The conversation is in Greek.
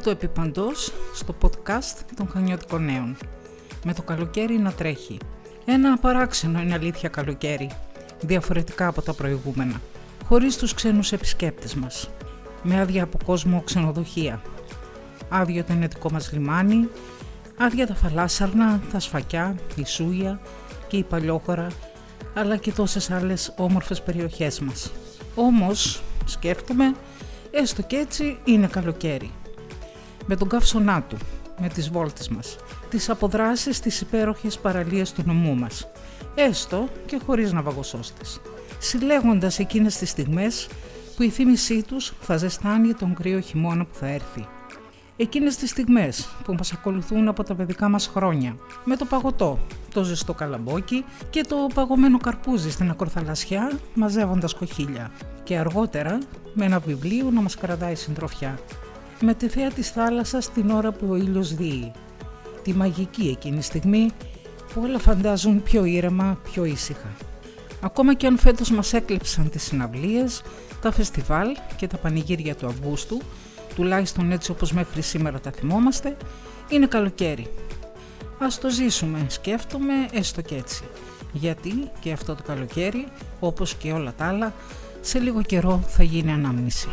πρώτο επί παντός στο podcast των Χανιώτικων νέων. Με το καλοκαίρι να τρέχει. Ένα παράξενο είναι αλήθεια καλοκαίρι, διαφορετικά από τα προηγούμενα, χωρίς τους ξένους επισκέπτες μας, με άδεια από κόσμο ξενοδοχεία, άδειο το ενετικό μας λιμάνι, άδεια τα φαλάσσαρνα, τα σφακιά, η Σούια και η Παλιόχωρα, αλλά και τόσες άλλες όμορφες περιοχές μας. Όμως, σκέφτομαι, έστω και έτσι είναι καλοκαίρι. Με τον καύσωνά του, με τις βόλτες μας, τις αποδράσεις στις υπέροχες παραλίες του νομού μας, έστω και χωρίς ναυαγοσώστες, συλλέγοντας εκείνες τις στιγμές που η θύμησή τους θα ζεστάνει τον κρύο χειμώνα που θα έρθει. Εκείνες τις στιγμές που μας ακολουθούν από τα παιδικά μας χρόνια, με το παγωτό, το ζεστό καλαμπόκι και το παγωμένο καρπούζι στην ακροθαλασσιά μαζεύοντας κοχύλια και αργότερα με ένα βιβλίο να μας κρατάει συντροφιά. Με τη θέα της θάλασσας την ώρα που ο ήλιος δείει, τη μαγική εκείνη στιγμή που όλα φαντάζουν πιο ήρεμα, πιο ήσυχα. Ακόμα και αν φέτος μας έκλεψαν τις συναυλίες, τα φεστιβάλ και τα πανηγύρια του Αυγούστου, τουλάχιστον έτσι όπως μέχρι σήμερα τα θυμόμαστε, είναι καλοκαίρι. Ας το ζήσουμε, σκέφτομαι, έστω και έτσι. Γιατί και αυτό το καλοκαίρι, όπως και όλα τα άλλα, σε λίγο καιρό θα γίνει ανάμνηση.